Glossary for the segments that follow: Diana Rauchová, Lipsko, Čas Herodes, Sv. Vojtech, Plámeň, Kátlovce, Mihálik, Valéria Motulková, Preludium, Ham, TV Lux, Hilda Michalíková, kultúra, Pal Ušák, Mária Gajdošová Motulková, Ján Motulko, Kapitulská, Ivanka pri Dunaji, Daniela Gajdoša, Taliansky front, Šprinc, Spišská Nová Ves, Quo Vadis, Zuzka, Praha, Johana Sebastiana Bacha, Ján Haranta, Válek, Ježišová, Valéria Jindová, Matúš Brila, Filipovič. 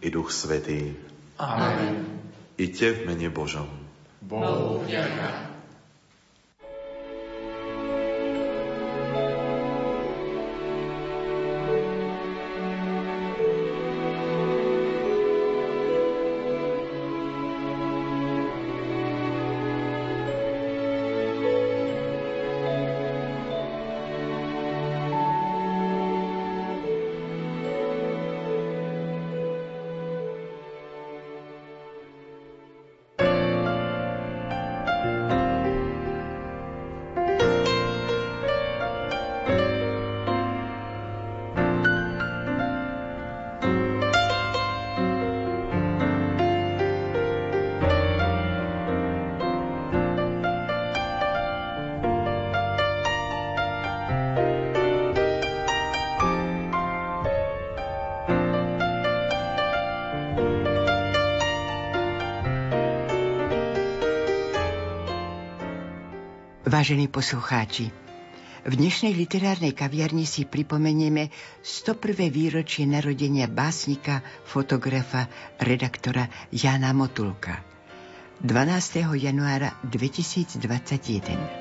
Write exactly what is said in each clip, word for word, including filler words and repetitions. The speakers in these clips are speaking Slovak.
i Duch Svätý. Amen. Iďte v mene Božom. Bohu vďaka. Vážení poslucháči, v dnešnej literárnej kaviarni si pripomenieme stopprvé výročie narodenia básnika, fotografa, redaktora Jána Motulka dvanásteho januára dvetisícdvadsaťjeden.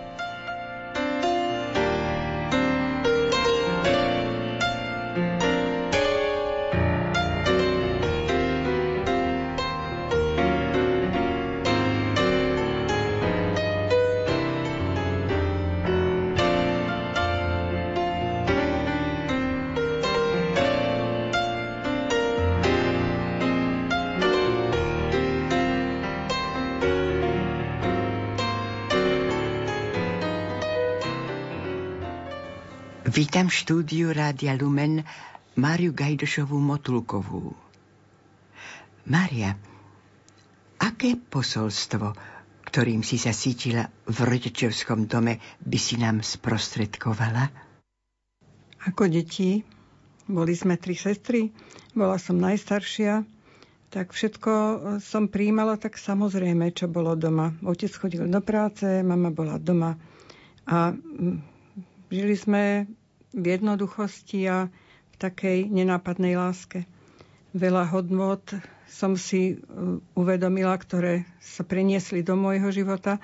Vítam v štúdiu Rádia Lumen Máriu Gajdošovú Motulkovú. Mária, aké posolstvo, ktorým si sa cítila v rodičovskom dome, by si nám sprostredkovala? Ako deti, boli sme tri sestry, bola som najstaršia, tak všetko som prijímala tak samozrejme, čo bolo doma. Otec chodil do práce, mama bola doma a žili sme v jednoduchosti a v takej nenápadnej láske. Veľa hodnôt som si uvedomila, ktoré sa preniesli do môjho života.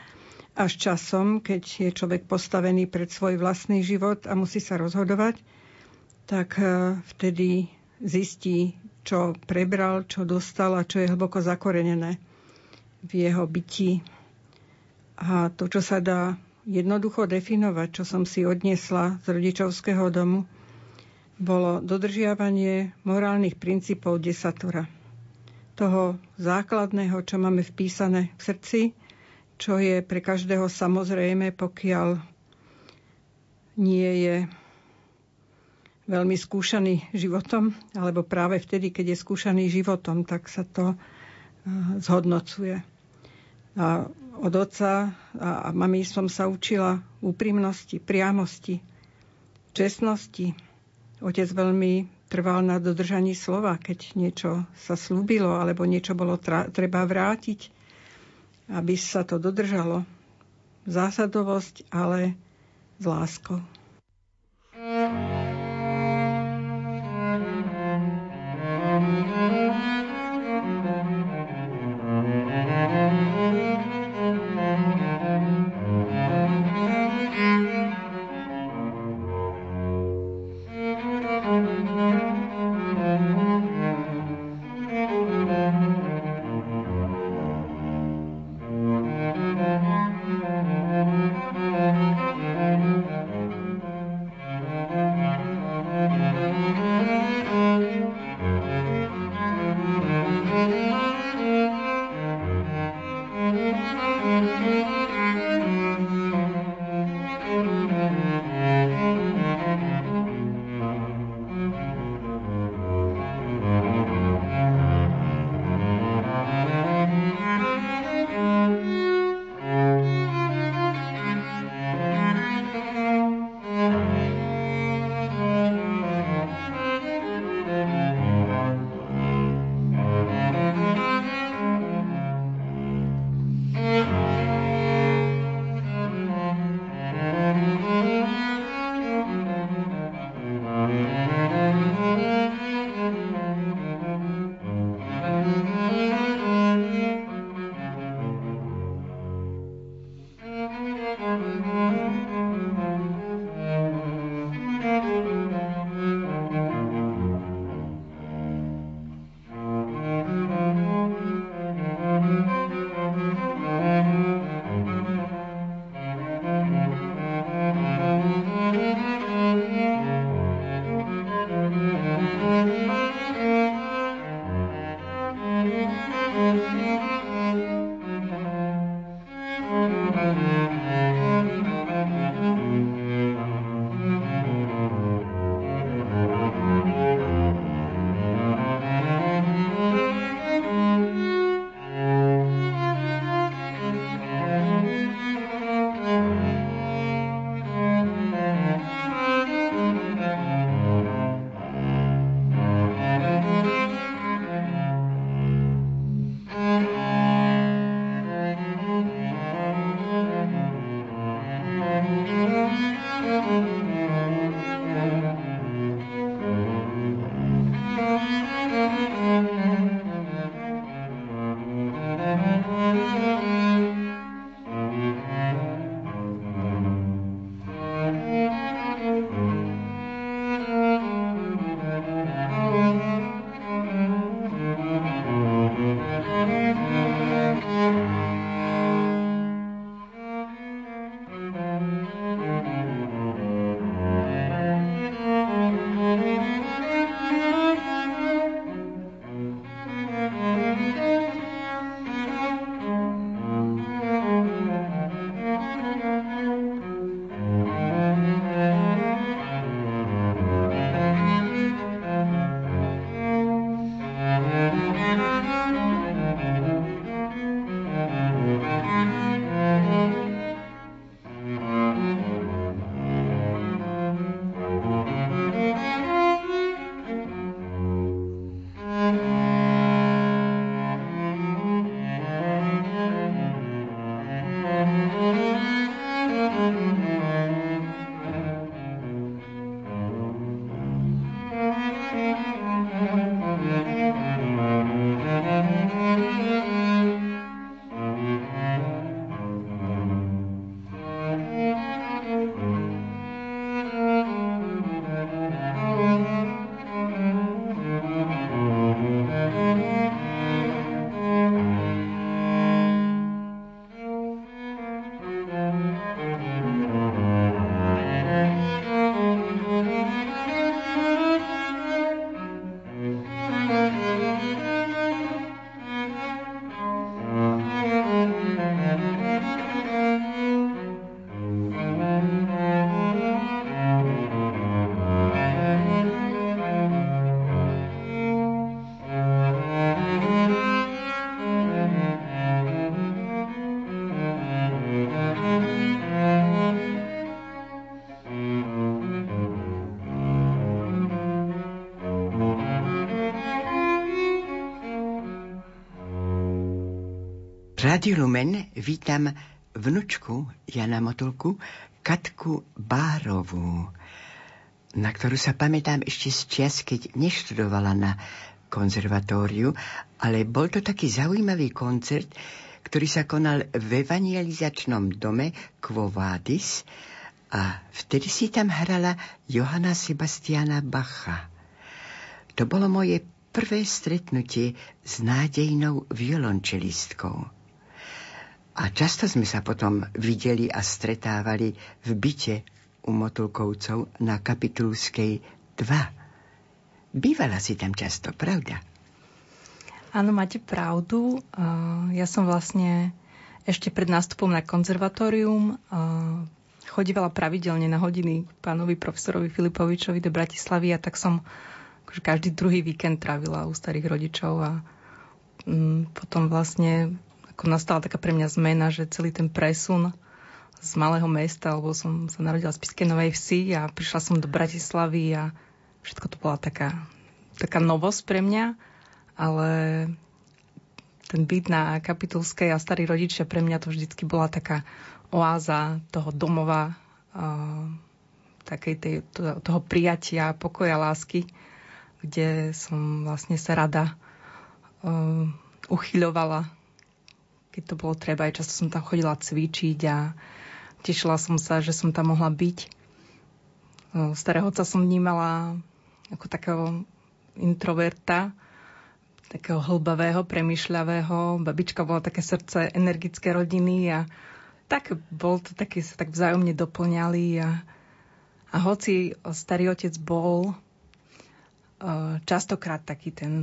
Až časom, keď je človek postavený pred svoj vlastný život a musí sa rozhodovať, tak vtedy zistí, čo prebral, čo dostal a čo je hlboko zakorenené v jeho byti. A to, čo sa dá jednoducho definovať, čo som si odniesla z rodičovského domu, bolo dodržiavanie morálnych princípov desatora. Toho základného, čo máme vpísané v srdci, čo je pre každého samozrejme, pokiaľ nie je veľmi skúšaný životom, alebo práve vtedy, keď je skúšaný životom, tak sa to zhodnocuje. A od otca a mami som sa učila úprimnosti, priamosti, čestnosti. Otec veľmi trval na dodržaní slova, keď niečo sa slúbilo alebo niečo bolo tra- treba vrátiť, aby sa to dodržalo. Zásadovosť, ale s láskou. Rádiu Lumen vítam vnučku Jána Motulku, Katku Bárovú, na ktorú sa pamätám ešte z čias, keď neštudovala na konzervatóriu, ale bol to taký zaujímavý koncert, ktorý sa konal v evangelizačnom dome Quo Vadis a vtedy si tam hrala Johana Sebastiana Bacha. To bolo moje prvé stretnutie s nádejnou violončelistkou. A často sme sa potom videli a stretávali v byte u Motulkovcov na Kapitulskej dva. Bývala si tam často, pravda? Áno, máte pravdu. Ja som vlastne ešte pred nástupom na konzervatórium chodívala pravidelne na hodiny k pánovi profesorovi Filipovičovi do Bratislavy a tak som každý druhý víkend trávila u starých rodičov a potom vlastne ako nastala taká pre mňa zmena, že celý ten presun z malého mesta, lebo som sa narodila v Spišskej Novej Vsi a prišla som do Bratislavy a všetko to bola taká, taká novosť pre mňa, ale ten byt na Kapitulskej a starí rodičia pre mňa to vždycky bola taká oáza toho domova, takej tej, toho prijatia, pokoja, lásky, kde som vlastne sa rada uh, uchyľovala, keď to bolo treba. Aj často som tam chodila cvičiť a tešila som sa, že som tam mohla byť. Uh, starého otca som vnímala ako takého introverta, takého hlbavého, premýšľavého. Babička bola také srdce energické rodiny a tak bol to také, sa tak vzájomne doplňali. A, a hoci starý otec bol častokrát taký ten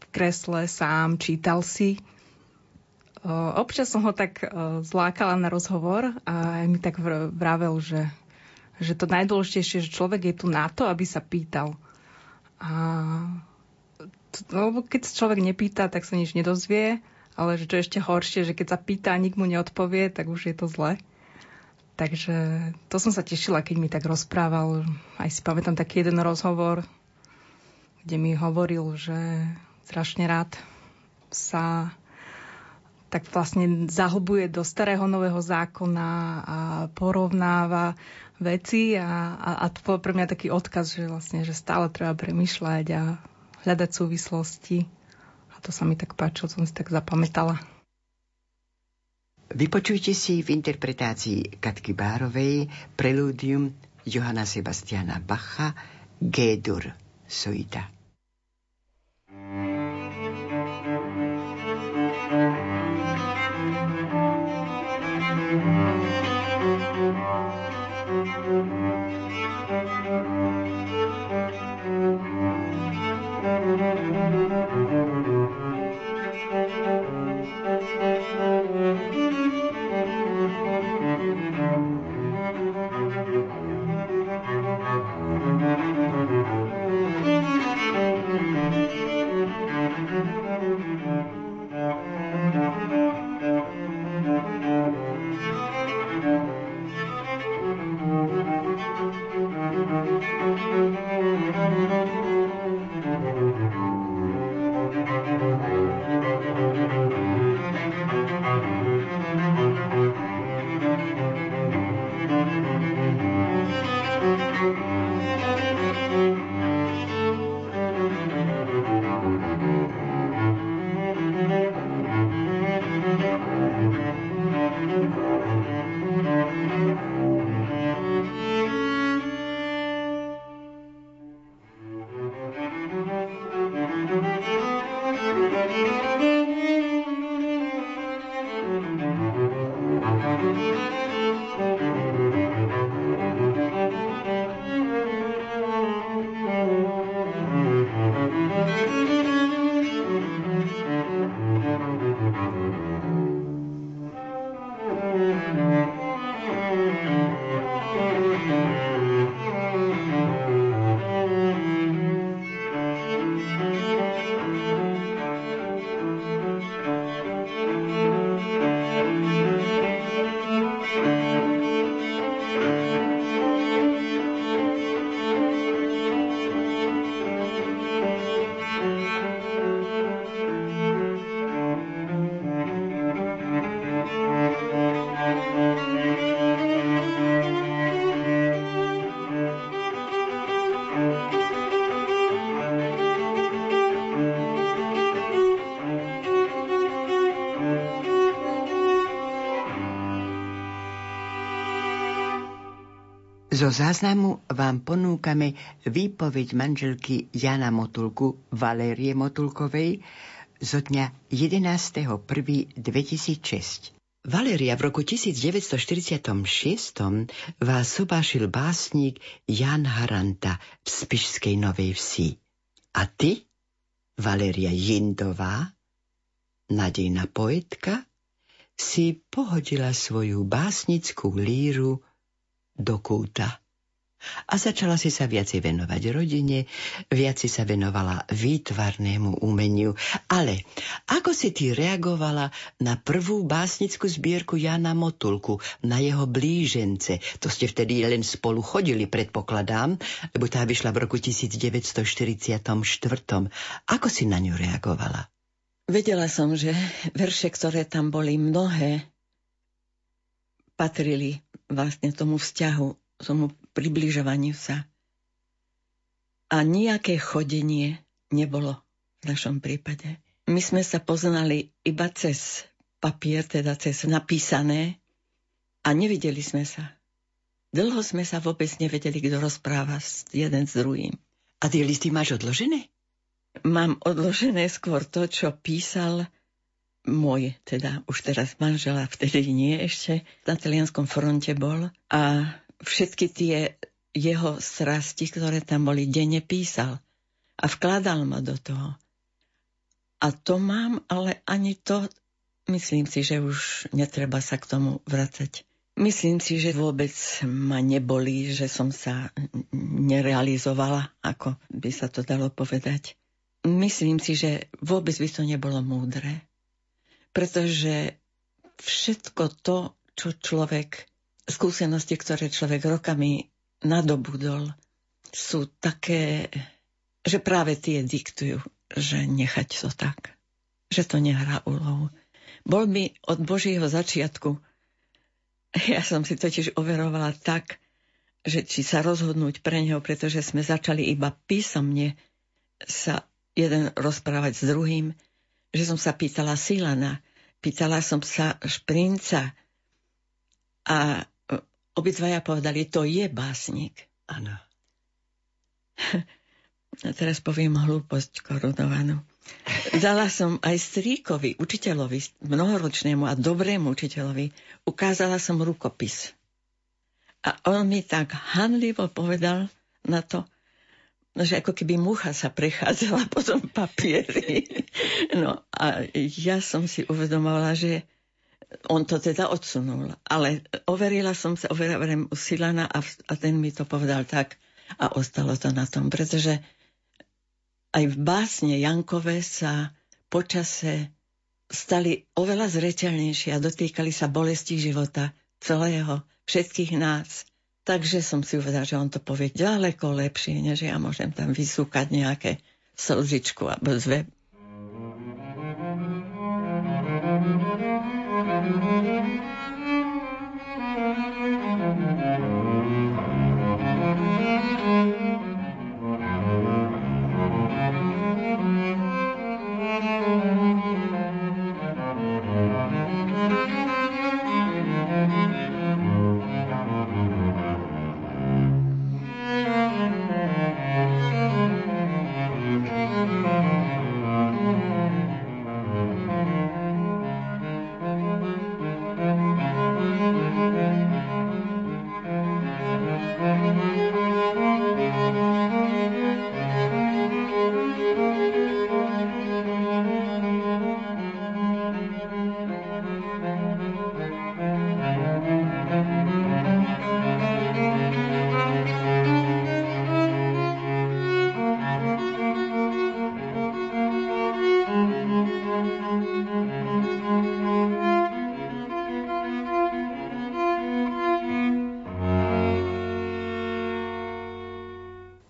v kresle sám, čítal si. Občas som ho tak zlákala na rozhovor a mi tak vravel, že, že to najdôležitejšie, že človek je tu na to, aby sa pýtal. A, lebo keď sa človek nepýta, tak sa nič nedozvie, ale že to je ešte horšie, že keď sa pýta a nikto mu neodpovie, tak už je to zle. Takže to som sa tešila, keď mi tak rozprával. Aj si pamätám taký jeden rozhovor, kde mi hovoril, že strašne rád sa tak vlastne zahlbuje do starého nového zákona a porovnáva veci a, a, a to bol pre mňa taký odkaz, že vlastne, že stále treba premýšľať a hľadať súvislosti. A to sa mi tak páčilo, som si tak zapamätala. Vypočujte si v interpretácii Katky Bárovej Preludium Johana Sebastiana Bacha G-dur suita. Thank you. Zo záznamu vám ponúkame výpoveď manželky Jána Motulku Valérie Motulkovej zo dňa jedenásteho prvého dvetisícšesť. Valéria v roku devätnásťstoštyridsaťšesť vás sobášil básnik Ján Haranta v Spišskej Novej Vsi. A ty, Valéria Jindová, nádejná poetka, si pohodila svoju básnickú líru do kúta. A začala si sa viacej venovať rodine, viac si sa venovala výtvarnému umeniu. Ale ako si ty reagovala na prvú básnickú zbierku Jána Motulku, na jeho blížence? To ste vtedy len spolu chodili, predpokladám, lebo tá vyšla v roku devätnásťstoštyridsaťštyri. Ako si na ňu reagovala? Vedela som, že verše, ktoré tam boli, mnohé patrili vlastne tomu vzťahu, tomu približovaniu sa. A nejaké chodenie nebolo v našom prípade. My sme sa poznali iba cez papier, teda cez napísané, a nevideli sme sa. Dlho sme sa vôbec nevedeli, kto rozpráva jeden s druhým. A tie listy máš odložené? Mám odložené skôr to, čo písal môj, teda už teraz manžela, vtedy nie ešte, na Talianskom fronte bol, a všetky tie jeho strasti, ktoré tam boli, denne písal a vkladal ma do toho. A to mám, ale ani to, myslím si, že už netreba sa k tomu vracať. Myslím si, že vôbec ma nebolí, že som sa nerealizovala, ako by sa to dalo povedať. Myslím si, že vôbec by to nebolo múdre. Pretože všetko to, čo človek, skúsenosti, ktoré človek rokami nadobudol, sú také, že práve tie diktujú, že nechať to tak, že to nehrá úlohu. Bol mi od Božieho začiatku, ja som si totiž overovala tak, že či sa rozhodnúť pre neho, pretože sme začali iba písomne sa jeden rozprávať s druhým, že som sa pýtala Silana, pýtala som sa Šprinca a obidvaja povedali, to je básnik. Áno. A teraz poviem hlúposť korunovanú. Dala som aj strýkovi, učiteľovi, mnohoročnému a dobrému učiteľovi, ukázala som rukopis. A on mi tak hanlivo povedal na to, že ako keby mucha sa prechádzala po tom papieri. No a ja som si uvedomovala, že on to teda odsunul. Ale overila som sa, overujem u Silana a, a ten mi to povedal tak a ostalo to na tom. Pretože aj v básne Jankove sa počase stali oveľa zreteľnejšie a dotýkali sa bolesti života celého, všetkých nás. Takže som si uvedala, že on to povie ďaleko lepšie, než ja môžem tam vysúkať nejaké slzičku alebo dve.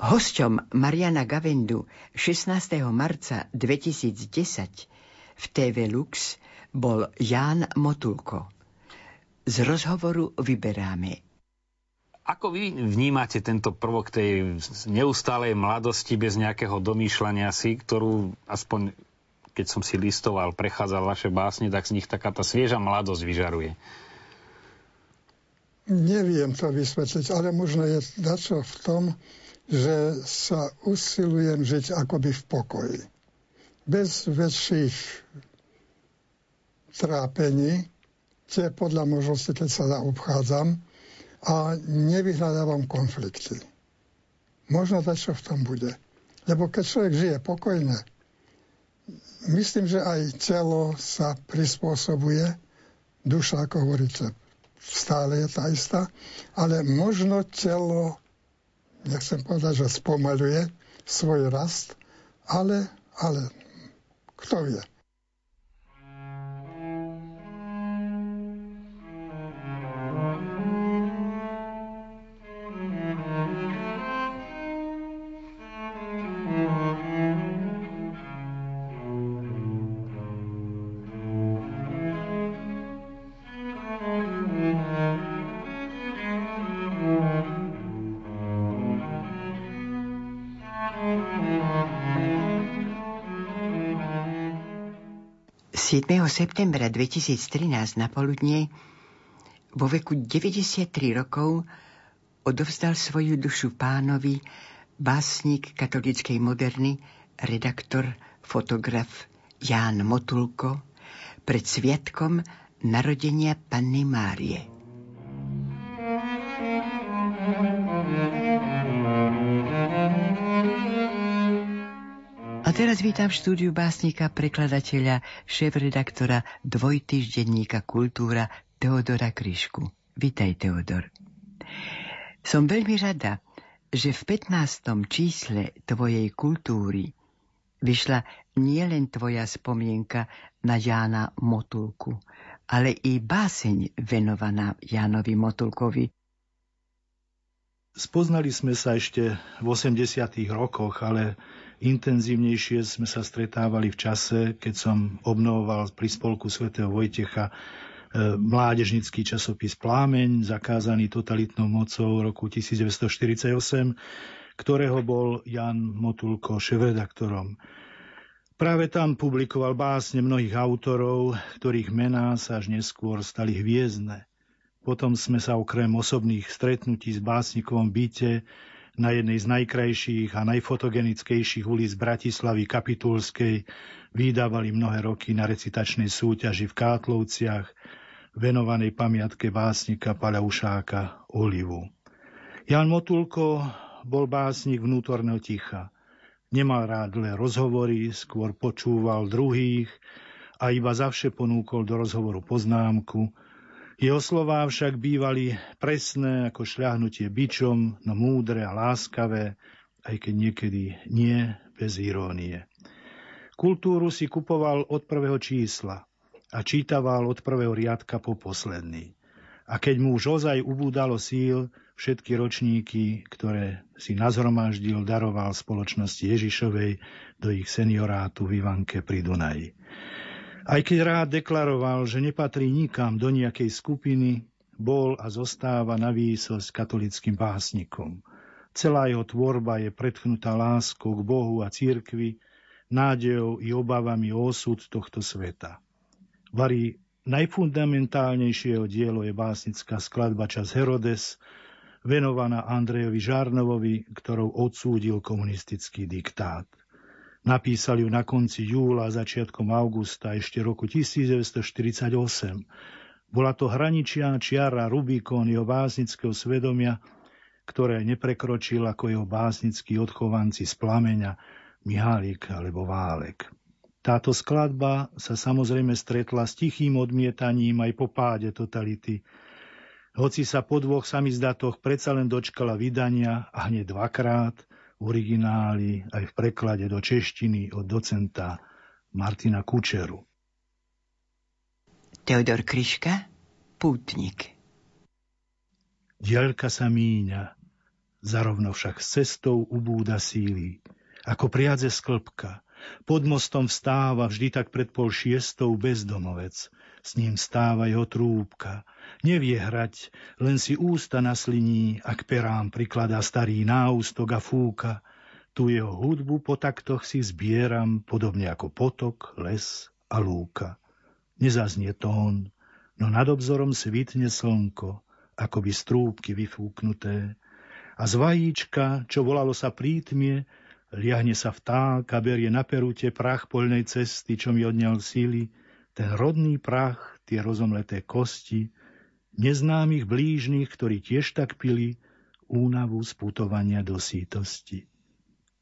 Hosťom Mariána Gavendu šestnásteho marca dvetisícdesať v té vé Lux bol Ján Motulko. Z rozhovoru vyberáme. Ako vy vnímate tento prvok tej neustálej mladosti bez nejakého domýšľania si, ktorú aspoň keď som si listoval, prechádzal vaše básne, tak z nich taká tá svieža mladosť vyžaruje? neviem to vysvetliť, ale možno je dačo v tom, že sa usilujem žiť akoby v pokoji. Bez väčších trápení, tie podľa možnosti, keď sa zaobchádzam, a nevyhľadávam konflikty. Možno dačo v tom bude. Lebo keď človek žije pokojne, myslím, že aj telo sa prispôsobuje, duša, ako hovoríte, stále je tá istá, ale možno telo, nechcem povedať, že spomaľuje svoj rast, ale, ale, kto vie. siedmeho septembra dvetisíctrinásť napoludne vo veku deväťdesiattri rokov odovzdal svoju dušu pánovi básnik katolíckej moderny, redaktor, fotograf Ján Motulko pred sviatkom narodenia Panny Márie. Teraz vítam v štúdiu básnika, prekladateľa, šéf-redaktora dvojtýždenníka Kultúra Teodora Kryšku. Vítaj, Teodor. Som veľmi rada, že v pätnástom čísle tvojej Kultúry vyšla nielen tvoja spomienka na Jána Motulku, ale i báseň venovaná Jánovi Motulkovi. Spoznali sme sa ešte v osemdesiatych rokoch, ale intenzívnejšie sme sa stretávali v čase, keď som obnovoval pri spolku Sv. Vojtecha mládežnický časopis Plámeň, zakázaný totalitnou mocou roku devätnásťstoštyridsaťosem, ktorého bol Ján Motulko šéfredaktorom. Práve tam publikoval básne mnohých autorov, ktorých mená sa až neskôr stali hviezdne. Potom sme sa okrem osobných stretnutí s básnikovom byte na jednej z najkrajších a najfotogenickejších ulic Bratislavy Kapitulskej vydávali mnohé roky na recitačnej súťaži v Kátlovciach venovanej pamiatke básnika Pala Ušáka Olivu. Ján Motulko bol básnik vnútorného ticha. Nemal rád len rozhovory, skôr počúval druhých a iba zavše ponúkol do rozhovoru poznámku. Jeho slová však bývali presné ako šľahnutie bičom, no múdre a láskavé, aj keď niekedy nie bez irónie. Kultúru si kupoval od prvého čísla a čítaval od prvého riadka po posledný. A keď mu už ozaj ubúdalo síl, všetky ročníky, ktoré si nazhromaždil, daroval spoločnosti Ježišovej do ich seniorátu v Ivanke pri Dunaji. Aj keď rád deklaroval, že nepatrí nikam do nejakej skupiny, bol a zostáva na výsosť katolíckym básnikom. Celá jeho tvorba je pretknutá láskou k Bohu a cirkvi, nádejou i obavami o osud tohto sveta. Varí najfundamentálnejšieho dielo je básnická skladba Čas Herodes, venovaná Andrejovi Žarnovovi, ktorou odsúdil komunistický diktát. Napísal ju na konci júla a začiatkom augusta ešte roku devätnásťstoštyridsaťosem. Bola to hraničia čiara Rubikón jeho básnického svedomia, ktoré neprekročil ako jeho básnickí odchovanci z Plameňa Mihálik alebo Válek. Táto skladba sa samozrejme stretla s tichým odmietaním aj po páde totality, hoci sa po dvoch samizdatoch predsa len dočkala vydania a hneď dvakrát, v origináli aj v preklade do češtiny od docenta Martina Kučeru. Teodor Kryška, Pútnik. Diaľka sa míňa, zarovno však s cestou ubúda síly, ako priadze z klbka. Pod mostom vstáva vždy tak pred pol šiestou bezdomovec. S ním stáva jeho trúbka. Nevie hrať, len si ústa nasliní a k perám prikladá starý náustok a fúka. Tu jeho hudbu po taktoch si zbieram, podobne ako potok, les a lúka. Nezaznie tón, no nad obzorom svitne slnko akoby strúbky vyfúknuté. A z vajíčka, čo volalo sa prítmie, liahne sa vták a berie na perute prach poľnej cesty, čo mi odňal síly, ten rodný prach, tie rozomleté kosti, neznámych blížnych, ktorí tiež tak pili, únavu sputovania do sítosti.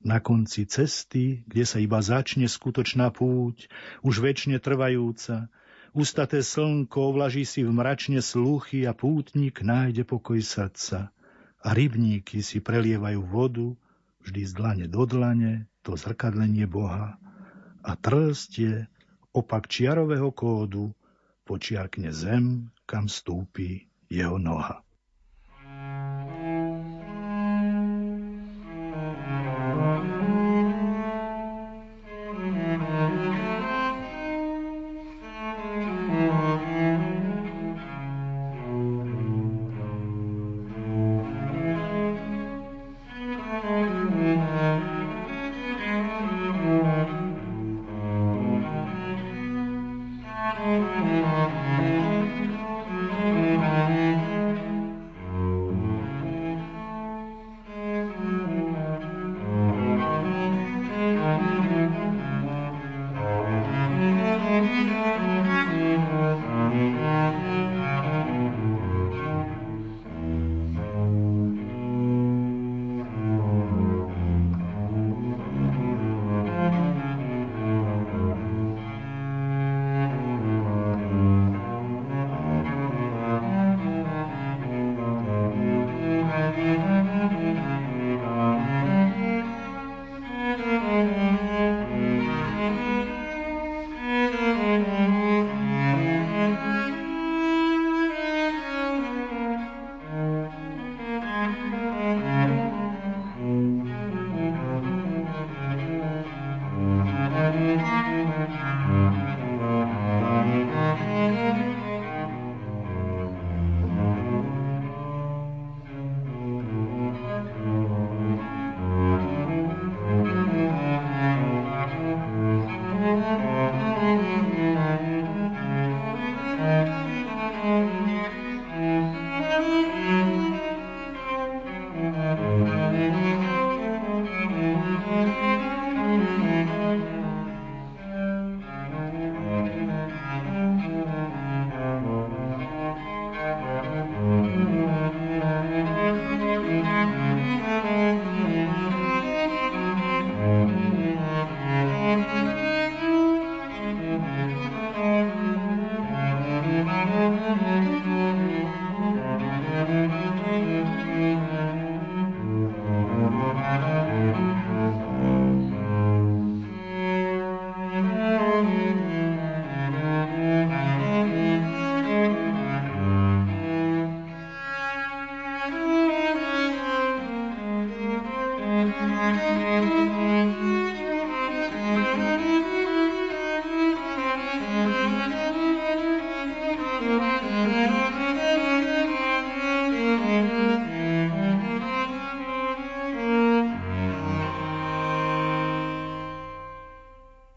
Na konci cesty, kde sa iba začne skutočná púť, už večne trvajúca, ústaté slnko ovlaží si v mračne sluchy a pútnik nájde pokoj srdca. A rybníky si prelievajú vodu, vždy z dlane do dlane, to zrkadlenie Boha. A trsť je opak čiarového kódu, počiarkne zem, kam stúpi jeho noha.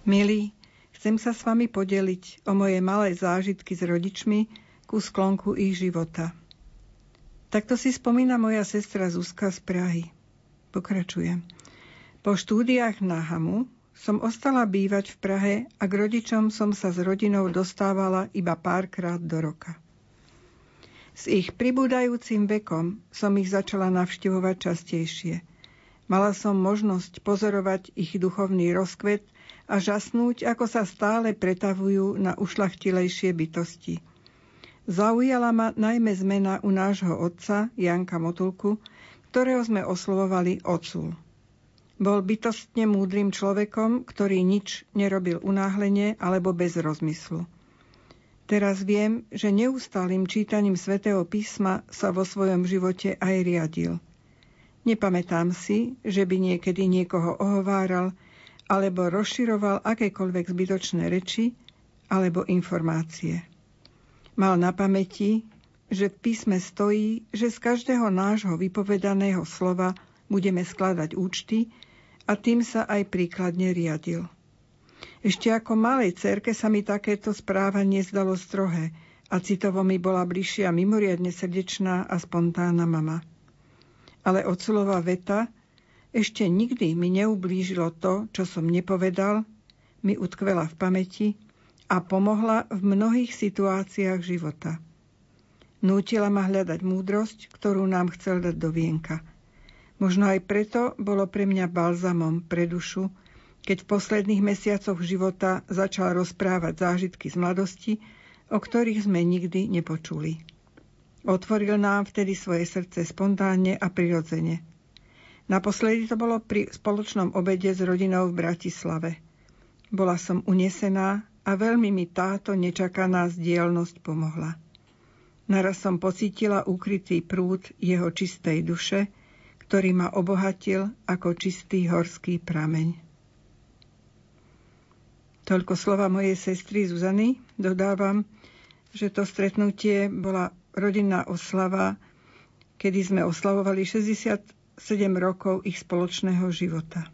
Milí, chcem sa s vami podeliť o moje malé zážitky s rodičmi ku sklonku ich života. Takto si spomína moja sestra Zuzka z Prahy. Pokračujem. Po štúdiách na Hamu som ostala bývať v Prahe a k rodičom som sa s rodinou dostávala iba párkrát do roka. S ich pribúdajúcim vekom som ich začala navštevovať častejšie. Mala som možnosť pozorovať ich duchovný rozkvet a žasnúť, ako sa stále pretavujú na ušľachtilejšie bytosti. Zaujala ma najmä zmena u nášho otca, Jánka Motulku, ktorého sme oslovovali Ocul. Bol bytostne múdrym človekom, ktorý nič nerobil unáhlene alebo bez rozmyslu. Teraz viem, že neustálym čítaním svätého písma sa vo svojom živote aj riadil. Nepamätám si, že by niekedy niekoho ohováral, alebo rozširoval akékoľvek zbytočné reči alebo informácie. Mal na pamäti, že v písme stojí, že z každého nášho vypovedaného slova budeme skladať účty a tým sa aj príkladne riadil. Ešte ako malej cerke sa mi takéto správanie zdalo strohé a citovo mi bola bližšia mimoriadne srdečná a spontánna mama. Ale Oculova veta ešte nikdy mi neublížilo to, čo som nepovedal, mi utkvela v pamäti a pomohla v mnohých situáciách života. Nútila ma hľadať múdrosť, ktorú nám chcel dať do vienka. Možno aj preto bolo pre mňa balzamom pre dušu, keď v posledných mesiacoch života začal rozprávať zážitky z mladosti, o ktorých sme nikdy nepočuli. Otvoril nám vtedy svoje srdce spontánne a prirodzene. Naposledy to bolo pri spoločnom obede s rodinou v Bratislave. Bola som unesená a veľmi mi táto nečakaná zdielnosť pomohla. Naraz som pocítila ukrytý prúd jeho čistej duše, ktorý ma obohatil ako čistý horský prameň. Toľko slova mojej sestry Zuzany. Dodávam, že to stretnutie bola rodinná oslava, kedy sme oslavovali šesťdesiatsedem rokov ich spoločného života.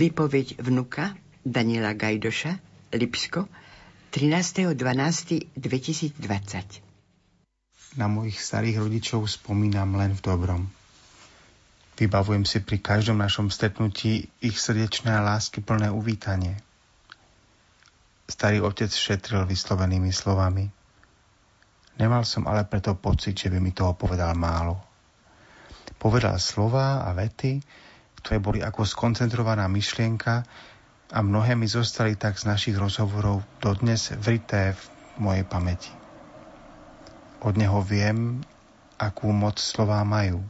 Výpoveď vnuka Daniela Gajdoša, Lipsko, trinásteho decembra dvetisícdvadsať. Na mojich starých rodičov spomínam len v dobrom. Vybavujem si pri každom našom stretnutí ich srdečné a láskyplné uvítanie. Starý otec šetril vyslovenými slovami. Nemal som ale preto pocit, že by mi toho povedal málo. Povedal slová a vety, ktoré boli ako skoncentrovaná myšlienka a mnohé mi zostali tak z našich rozhovorov dodnes vrité v mojej pamäti. Od neho viem, akú moc slová majú.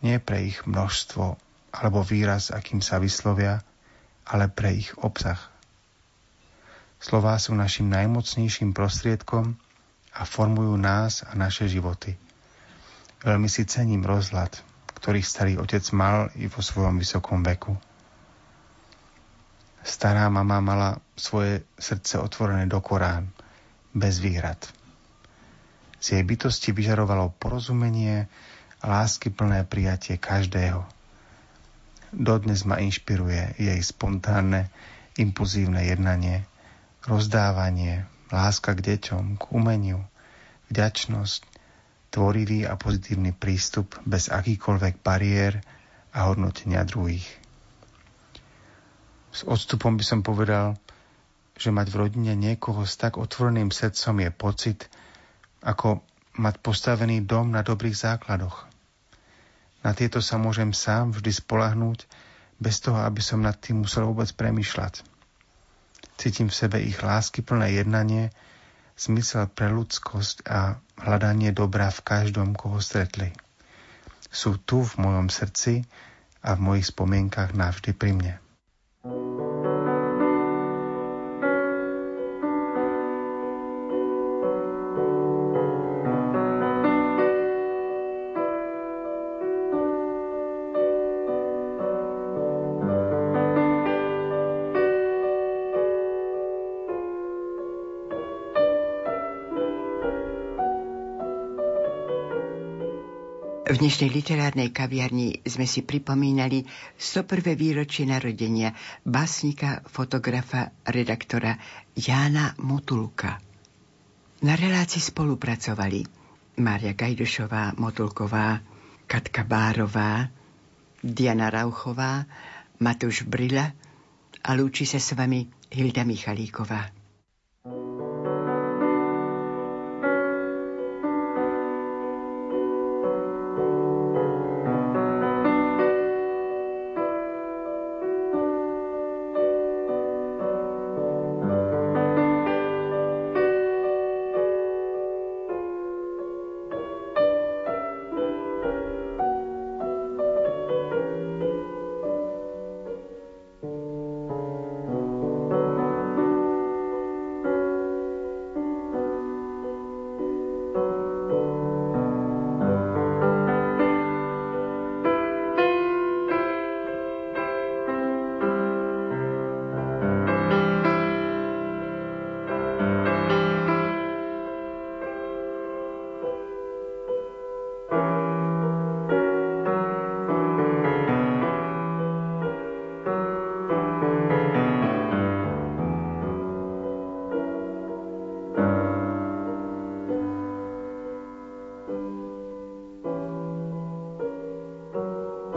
Nie pre ich množstvo alebo výraz, akým sa vyslovia, ale pre ich obsah. Slová sú našim najmocnejším prostriedkom a formujú nás a naše životy. Veľmi si cením rozhľad, ktorý starý otec mal i vo svojom vysokom veku. Stará mama mala svoje srdce otvorené do Korán, bez výhrad. Z jej bytosti vyžarovalo porozumenie a láskyplné prijatie každého. Dodnes ma inšpiruje jej spontánne, impulzívne jednanie, rozdávanie, láska k deťom, k umeniu, vďačnosť, tvorivý a pozitívny prístup bez akýchkoľvek bariér a hodnotenia druhých. S odstupom by som povedal, že mať v rodine niekoho s tak otvoreným srdcom je pocit, ako mať postavený dom na dobrých základoch. Na tieto sa môžem sám vždy spoľahnúť, bez toho, aby som nad tým musel vôbec premýšľať. Cítim v sebe ich láskyplné jednanie, zmysel pre ľudskosť a hľadanie dobra v každom, koho stretli. Sú tu v mojom srdci a v mojich spomienkach navždy pri mne. V dnešnej literárnej kaviarni sme si pripomínali stoprvé výročie narodenia básnika, fotografa, redaktora Jána Motulka. Na relácii spolupracovali Mária Gajdošová Motulková, Katka Bárová, Diana Rauchová, Matúš Brila a lúči sa s vami Hilda Michalíková.